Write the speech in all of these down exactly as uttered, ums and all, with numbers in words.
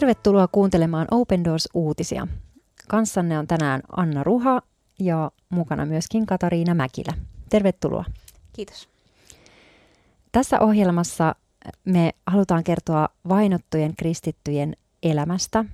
Tervetuloa kuuntelemaan Open Doors-uutisia. Kanssanne on tänään Anna Ruha ja mukana myöskin Katariina Mäkilä. Tervetuloa. Kiitos. Tässä ohjelmassa me halutaan kertoa vainottujen kristittyjen elämästä.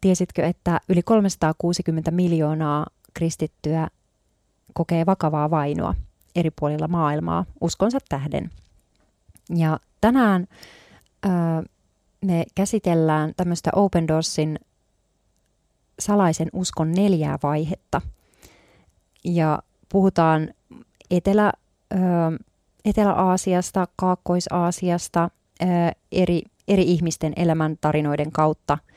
Tiesitkö, että yli kolmesataakuusikymmentä miljoonaa kristittyä kokee vakavaa vainoa eri puolilla maailmaa uskonsa tähden? Ja tänään äh, me käsitellään tämmöistä Open Doorsin salaisen uskon neljää vaihetta. Ja puhutaan Etelä, ö, Etelä-Aasiasta, Kaakkois-Aasiasta, ö, eri, eri ihmisten elämäntarinoiden kautta. Ö,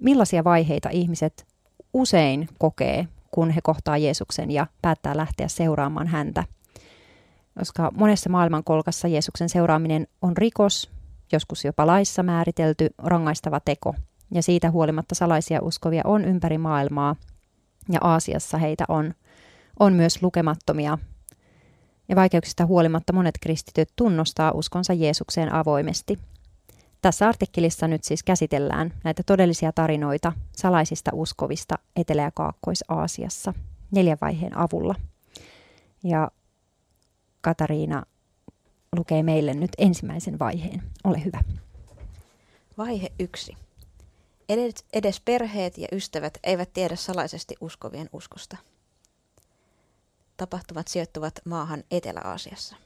millaisia vaiheita ihmiset usein kokee, kun he kohtaa Jeesuksen ja päättää lähteä seuraamaan häntä. Koska monessa maailmankolkassa Jeesuksen seuraaminen on rikos, joskus jopa laissa määritelty rangaistava teko. Ja siitä huolimatta salaisia uskovia on ympäri maailmaa. Ja Aasiassa heitä on, on myös lukemattomia. Ja vaikeuksista huolimatta monet kristityt tunnustaa uskonsa Jeesukseen avoimesti. Tässä artikkelissa nyt siis käsitellään näitä todellisia tarinoita salaisista uskovista Etelä- ja Kaakkois-Aasiassa neljän vaiheen avulla. Ja Katariina lukee meille nyt ensimmäisen vaiheen. Ole hyvä. Vaihe yksi. Edes perheet ja ystävät eivät tiedä salaisesti uskovien uskosta. Tapahtumat sijoittuvat maahan Etelä-Aasiassa.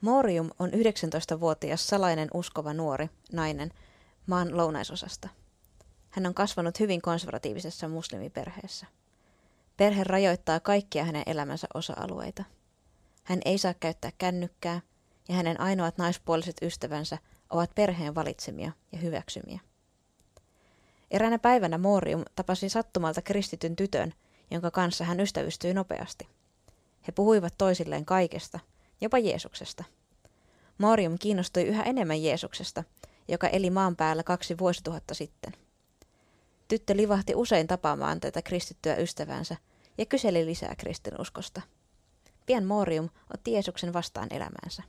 Morium on yhdeksäntoistavuotias salainen uskova nuori nainen maan lounaisosasta. Hän on kasvanut hyvin konservatiivisessa muslimiperheessä. Perhe rajoittaa kaikkia hänen elämänsä osa-alueita. Hän ei saa käyttää kännykkää ja hänen ainoat naispuoliset ystävänsä ovat perheen valitsemia ja hyväksymiä. Eräänä päivänä Morium tapasi sattumalta kristityn tytön, jonka kanssa hän ystävystyi nopeasti. He puhuivat toisilleen kaikesta, jopa Jeesuksesta. Morium kiinnostui yhä enemmän Jeesuksesta, joka eli maan päällä kaksi vuosituhatta sitten. Tyttö livahti usein tapaamaan tätä kristittyä ystävänsä ja kyseli lisää kristinuskosta. Pian Morium otti Jeesuksen vastaan elämäänsä.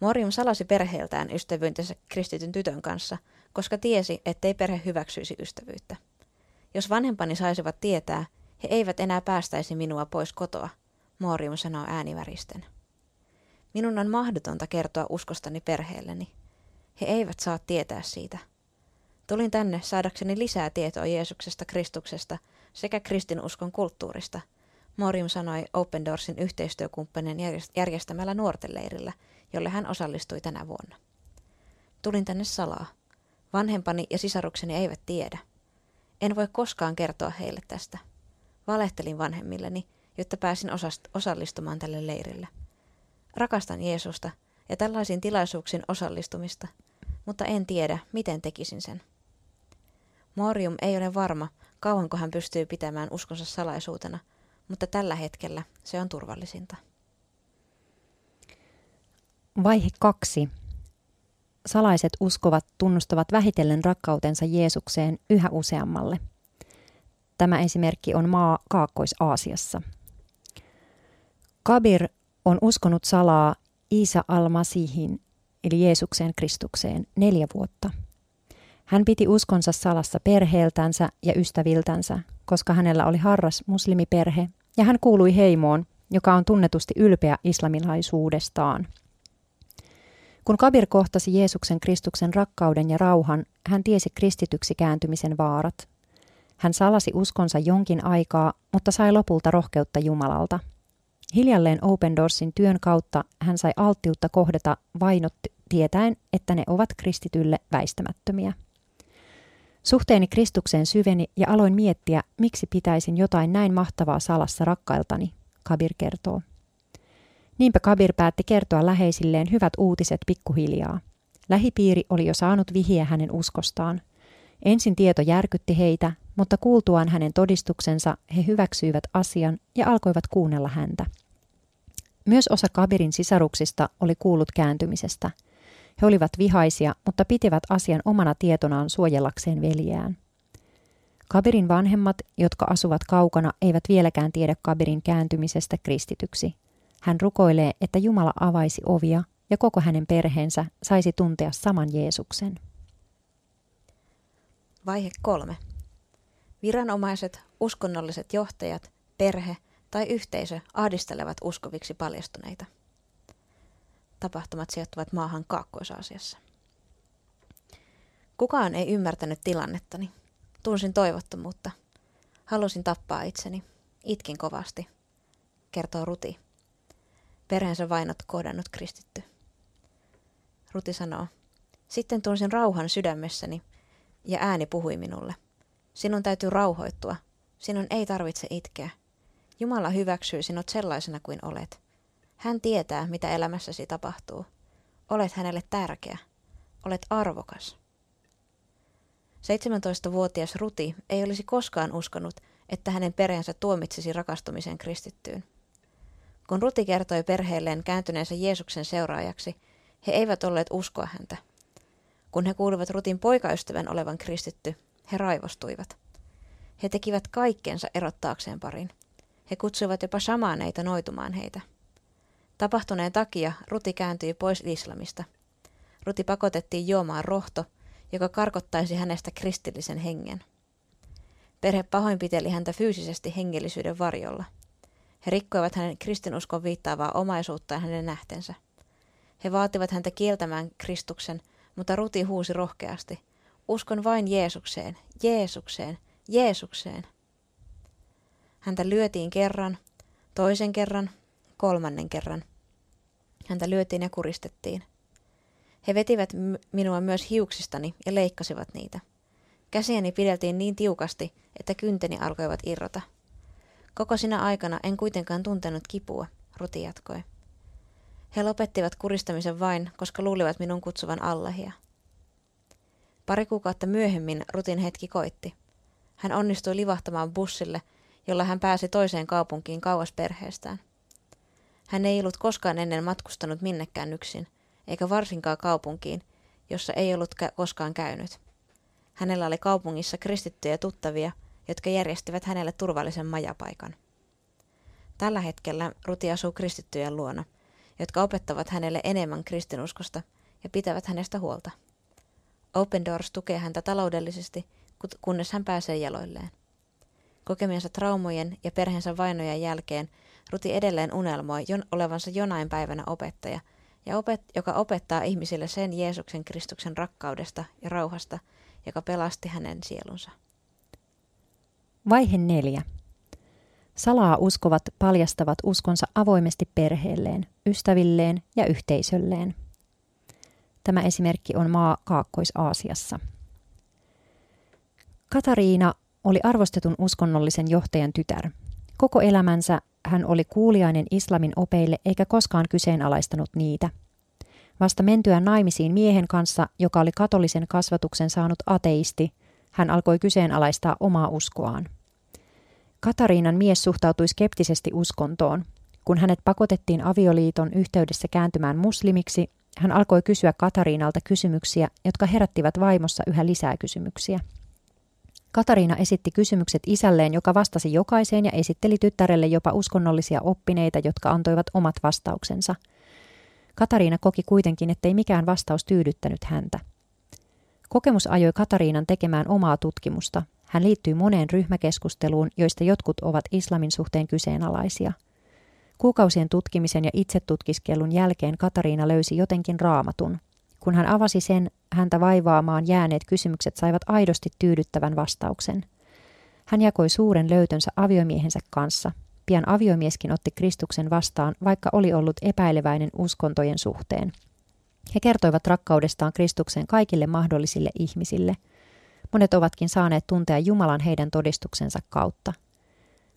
Morium salasi perheeltään ystävyytensä kristityn tytön kanssa, koska tiesi, ettei perhe hyväksyisi ystävyyttä. Jos vanhempani saisivat tietää, he eivät enää päästäisi minua pois kotoa, Morium sanoo ääniväristen. Minun on mahdotonta kertoa uskostani perheelleni. He eivät saa tietää siitä. Tulin tänne saadakseni lisää tietoa Jeesuksesta, Kristuksesta sekä kristinuskon kulttuurista, Morium sanoi Open Doorsin yhteistyökumppanin järjestämällä nuorten leirillä, jolle hän osallistui tänä vuonna. Tulin tänne salaa. Vanhempani ja sisarukseni eivät tiedä. En voi koskaan kertoa heille tästä. Valehtelin vanhemmilleni, jotta pääsin osast- osallistumaan tälle leirille. Rakastan Jeesusta ja tällaisiin tilaisuuksiin osallistumista, mutta en tiedä, miten tekisin sen. Morium ei ole varma, kauanko hän pystyy pitämään uskonsa salaisuutena, mutta tällä hetkellä se on turvallisinta. Vaihe kaksi. Salaiset uskovat tunnustavat vähitellen rakkautensa Jeesukseen yhä useammalle. Tämä esimerkki on maa Kaakkois-Aasiassa. Kabir on uskonut salaa Isa al-Masihin, eli Jeesukseen Kristukseen, neljä vuotta. Hän piti uskonsa salassa perheeltänsä ja ystäviltänsä, koska hänellä oli harras muslimiperhe ja hän kuului heimoon, joka on tunnetusti ylpeä islamilaisuudestaan. Kun Kabir kohtasi Jeesuksen Kristuksen rakkauden ja rauhan, hän tiesi kristityksi kääntymisen vaarat. Hän salasi uskonsa jonkin aikaa, mutta sai lopulta rohkeutta Jumalalta. Hiljalleen Open Doorsin työn kautta hän sai alttiutta kohdata vainot tietäen, että ne ovat kristitylle väistämättömiä. Suhteeni Kristukseen syveni ja aloin miettiä, miksi pitäisin jotain näin mahtavaa salassa rakkailtani, Kabir kertoo. Niinpä Kabir päätti kertoa läheisilleen hyvät uutiset pikkuhiljaa. Lähipiiri oli jo saanut vihiä hänen uskostaan. Ensin tieto järkytti heitä, mutta kuultuaan hänen todistuksensa he hyväksyivät asian ja alkoivat kuunnella häntä. Myös osa Kabirin sisaruksista oli kuullut kääntymisestä. He olivat vihaisia, mutta pitivät asian omana tietonaan suojellakseen veljeään. Kabirin vanhemmat, jotka asuvat kaukana, eivät vieläkään tiedä Kabirin kääntymisestä kristityksi. Hän rukoilee, että Jumala avaisi ovia ja koko hänen perheensä saisi tuntea saman Jeesuksen. Vaihe kolme. Viranomaiset, uskonnolliset johtajat, perhe tai yhteisö ahdistelevat uskoviksi paljastuneita. Tapahtumat sijoittuvat maahan Kaakkois-Aasiassa. Kukaan ei ymmärtänyt tilannettani. Tunsin toivottomuutta. Halusin tappaa itseni. Itkin kovasti, kertoo Ruti. Perheensä vainot kohdannut kristitty. Ruti sanoo, sitten tunsin rauhan sydämessäni ja ääni puhui minulle. Sinun täytyy rauhoittua. Sinun ei tarvitse itkeä. Jumala hyväksyy sinut sellaisena kuin olet. Hän tietää, mitä elämässäsi tapahtuu. Olet hänelle tärkeä. Olet arvokas. seitsemäntoistavuotias Ruti ei olisi koskaan uskonut, että hänen perheensä tuomitsisi rakastumisen kristittyyn. Kun Ruti kertoi perheelleen kääntyneensä Jeesuksen seuraajaksi, he eivät olleet uskoa häntä. Kun he kuulivat Rutin poikaystävän olevan kristitty, he raivostuivat. He tekivät kaikkensa erottaakseen parin. He kutsuivat jopa samaaneita noitumaan heitä. Tapahtuneen takia Ruti kääntyi pois islamista. Ruti pakotettiin juomaan rohto, joka karkottaisi hänestä kristillisen hengen. Perhe pahoinpiteli häntä fyysisesti hengellisyyden varjolla. He rikkoivat hänen kristinuskon viittaavaa omaisuutta ja hänen nähtensä. He vaativat häntä kieltämään Kristuksen, mutta Ruti huusi rohkeasti. Uskon vain Jeesukseen, Jeesukseen, Jeesukseen. Häntä lyötiin kerran, toisen kerran, kolmannen kerran. Häntä lyötiin ja kuristettiin. He vetivät minua myös hiuksistani ja leikkasivat niitä. Käsiäni pideltiin niin tiukasti, että kynteni alkoivat irrota. Koko sinä aikana en kuitenkaan tuntenut kipua, Ruti jatkoi. He lopettivat kuristamisen vain, koska luulivat minun kutsuvan Allahia. Pari kuukautta myöhemmin Rutin hetki koitti. Hän onnistui livahtamaan bussille, jolla hän pääsi toiseen kaupunkiin kauas perheestään. Hän ei ollut koskaan ennen matkustanut minnekään yksin, eikä varsinkaan kaupunkiin, jossa ei ollut kä- koskaan käynyt. Hänellä oli kaupungissa kristittyjä tuttavia, jotka järjestivät hänelle turvallisen majapaikan. Tällä hetkellä Ruti asuu kristittyjen luona, jotka opettavat hänelle enemmän kristinuskosta ja pitävät hänestä huolta. Open Doors tukee häntä taloudellisesti, kunnes hän pääsee jaloilleen. Kokemiensa traumojen ja perheensä vainojen jälkeen Ruti edelleen unelmoi jon- olevansa jonain päivänä opettaja, ja opet- joka opettaa ihmisille sen Jeesuksen Kristuksen rakkaudesta ja rauhasta, joka pelasti hänen sielunsa. Vaihe neljä. Salaa uskovat paljastavat uskonsa avoimesti perheelleen, ystävilleen ja yhteisölleen. Tämä esimerkki on maa Kaakkois-Aasiassa. Katariina oli arvostetun uskonnollisen johtajan tytär. Koko elämänsä hän oli kuuliainen islamin opeille eikä koskaan kyseenalaistanut niitä. Vasta mentyään naimisiin miehen kanssa, joka oli katolisen kasvatuksen saanut ateisti, hän alkoi kyseenalaistaa omaa uskoaan. Katariinan mies suhtautui skeptisesti uskontoon. Kun hänet pakotettiin avioliiton yhteydessä kääntymään muslimiksi, hän alkoi kysyä Katariinalta kysymyksiä, jotka herättivät vaimossa yhä lisää kysymyksiä. Katariina esitti kysymykset isälleen, joka vastasi jokaiseen ja esitteli tyttärelle jopa uskonnollisia oppineita, jotka antoivat omat vastauksensa. Katariina koki kuitenkin, ettei mikään vastaus tyydyttänyt häntä. Kokemus ajoi Katariinan tekemään omaa tutkimusta. Hän liittyi moneen ryhmäkeskusteluun, joista jotkut ovat islamin suhteen kyseenalaisia. Kuukausien tutkimisen ja itsetutkiskelun jälkeen Katariina löysi jotenkin raamatun. Kun hän avasi sen, häntä vaivaamaan jääneet kysymykset saivat aidosti tyydyttävän vastauksen. Hän jakoi suuren löytönsä aviomiehensä kanssa. Pian aviomieskin otti Kristuksen vastaan, vaikka oli ollut epäileväinen uskontojen suhteen. He kertoivat rakkaudestaan Kristukseen kaikille mahdollisille ihmisille. Monet ovatkin saaneet tuntea Jumalan heidän todistuksensa kautta.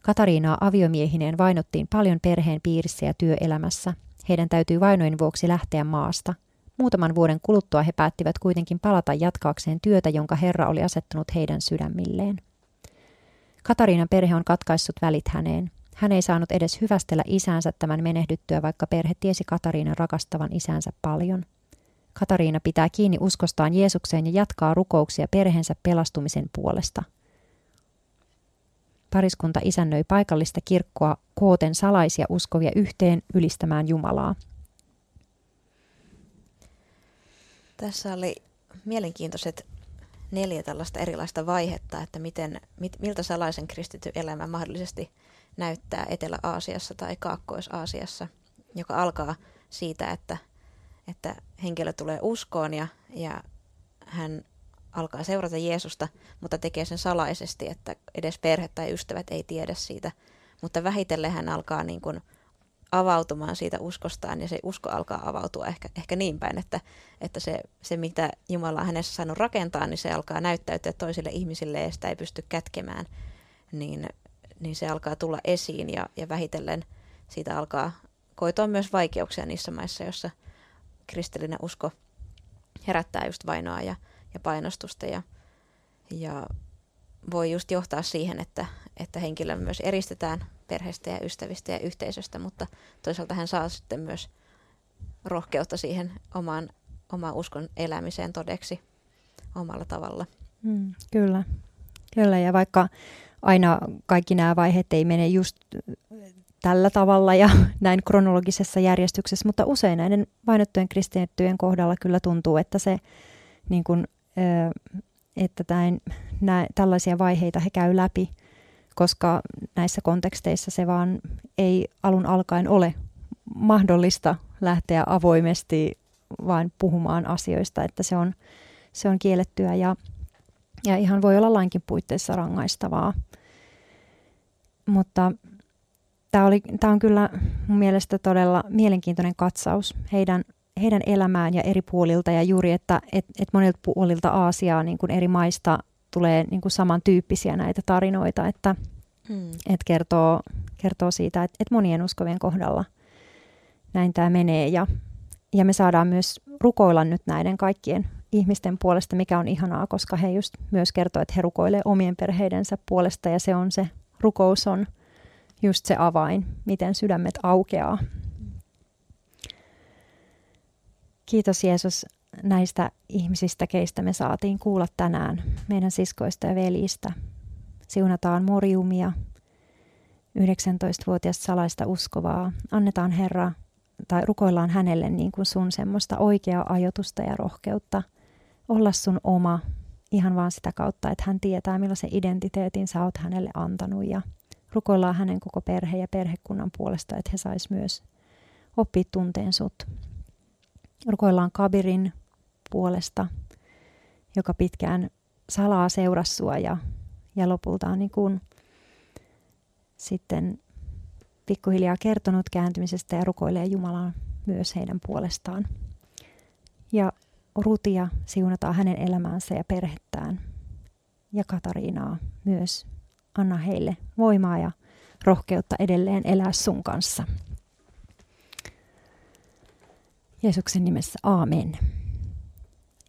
Katariinaa aviomiehineen vainottiin paljon perheen piirissä ja työelämässä. Heidän täytyy vainojen vuoksi lähteä maasta. Muutaman vuoden kuluttua he päättivät kuitenkin palata jatkaakseen työtä, jonka Herra oli asettanut heidän sydämilleen. Katariinan perhe on katkaissut välit häneen. Hän ei saanut edes hyvästellä isäänsä tämän menehdyttyä, vaikka perhe tiesi Katariinan rakastavan isäänsä paljon. Katariina pitää kiinni uskostaan Jeesukseen ja jatkaa rukouksia perheensä pelastumisen puolesta. Pariskunta isännöi paikallista kirkkoa kooten salaisia uskovia yhteen ylistämään Jumalaa. Tässä oli mielenkiintoiset neljä tällaista erilaista vaihetta, että miten, mit, miltä salaisen kristityn elämä mahdollisesti näyttää Etelä-Aasiassa tai Kaakkois-Aasiassa, joka alkaa siitä, että, että henkilö tulee uskoon ja, ja hän alkaa seurata Jeesusta, mutta tekee sen salaisesti, että edes perhe tai ystävät ei tiedä siitä, mutta vähitellen hän alkaa niin kuin avautumaan siitä uskostaan ja se usko alkaa avautua ehkä, ehkä niin päin, että, että se, se mitä Jumala on hänessä saanut rakentaa, niin se alkaa näyttäytyä toisille ihmisille ja sitä ei pysty kätkemään, niin, niin se alkaa tulla esiin ja, ja vähitellen siitä alkaa koitua myös vaikeuksia niissä maissa, joissa kristillinen usko herättää just vainoa ja, ja painostusta ja, ja voi just johtaa siihen, että, että henkilö myös eristetään perheestä ja ystävistä ja yhteisöstä, mutta toisaalta hän saa sitten myös rohkeutta siihen omaan, omaan uskon elämiseen todeksi omalla tavalla. Mm, kyllä. Kyllä, ja vaikka aina kaikki nämä vaiheet ei mene just tällä tavalla ja näin kronologisessa järjestyksessä, mutta usein näiden vainottujen kristittyjen kohdalla kyllä tuntuu, että se niin kuin, että tämän, nä, tällaisia vaiheita he käy läpi, koska näissä konteksteissa se vaan ei alun alkaen ole mahdollista lähteä avoimesti vaan puhumaan asioista, että se on, se on kiellettyä ja, ja ihan voi olla lainkin puitteissa rangaistavaa. Mutta tämä oli, tämä on kyllä mun mielestä todella mielenkiintoinen katsaus heidän, heidän elämään ja eri puolilta ja juuri, että et, et monilta puolilta Aasiaa niin kuin eri maista tulee niin kuin samantyyppisiä näitä tarinoita, että hmm. et kertoo, kertoo siitä, että et monien uskovien kohdalla näin tämä menee. Ja, ja me saadaan myös rukoilla nyt näiden kaikkien ihmisten puolesta, mikä on ihanaa, koska he just myös kertoo, että he rukoilee omien perheidensä puolesta ja se on se, rukous on just se avain, miten sydämet aukeaa. Kiitos Jeesus näistä ihmisistä, keistä me saatiin kuulla tänään, meidän siskoista ja veljistä. Siunataan Moriumia, yhdeksäntoistavuotias salaista uskovaa. Annetaan Herra, tai rukoillaan hänelle niin kuin sun semmoista oikeaa ajoitusta ja rohkeutta. Olla sun oma, ihan vaan sitä kautta, että hän tietää millaisen identiteetin sä oot hänelle antanut. Ja rukoillaan hänen koko perhe ja perhekunnan puolesta, että he sais myös oppia tunteen sut. Rukoillaan Kabirin puolesta, joka pitkään salaa seurasi sua ja, ja lopulta on niin kuin sitten pikkuhiljaa kertonut kääntymisestä ja rukoilee Jumalaa myös heidän puolestaan. Ja Rutia siunataan hänen elämäänsä ja perhettään ja Katariinaa myös. Anna heille voimaa ja rohkeutta edelleen elää sun kanssa. Jeesuksen nimessä aamen.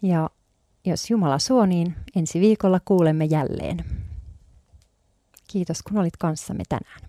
Ja jos Jumala suo, niin ensi viikolla kuulemme jälleen. Kiitos kun olit kanssamme tänään.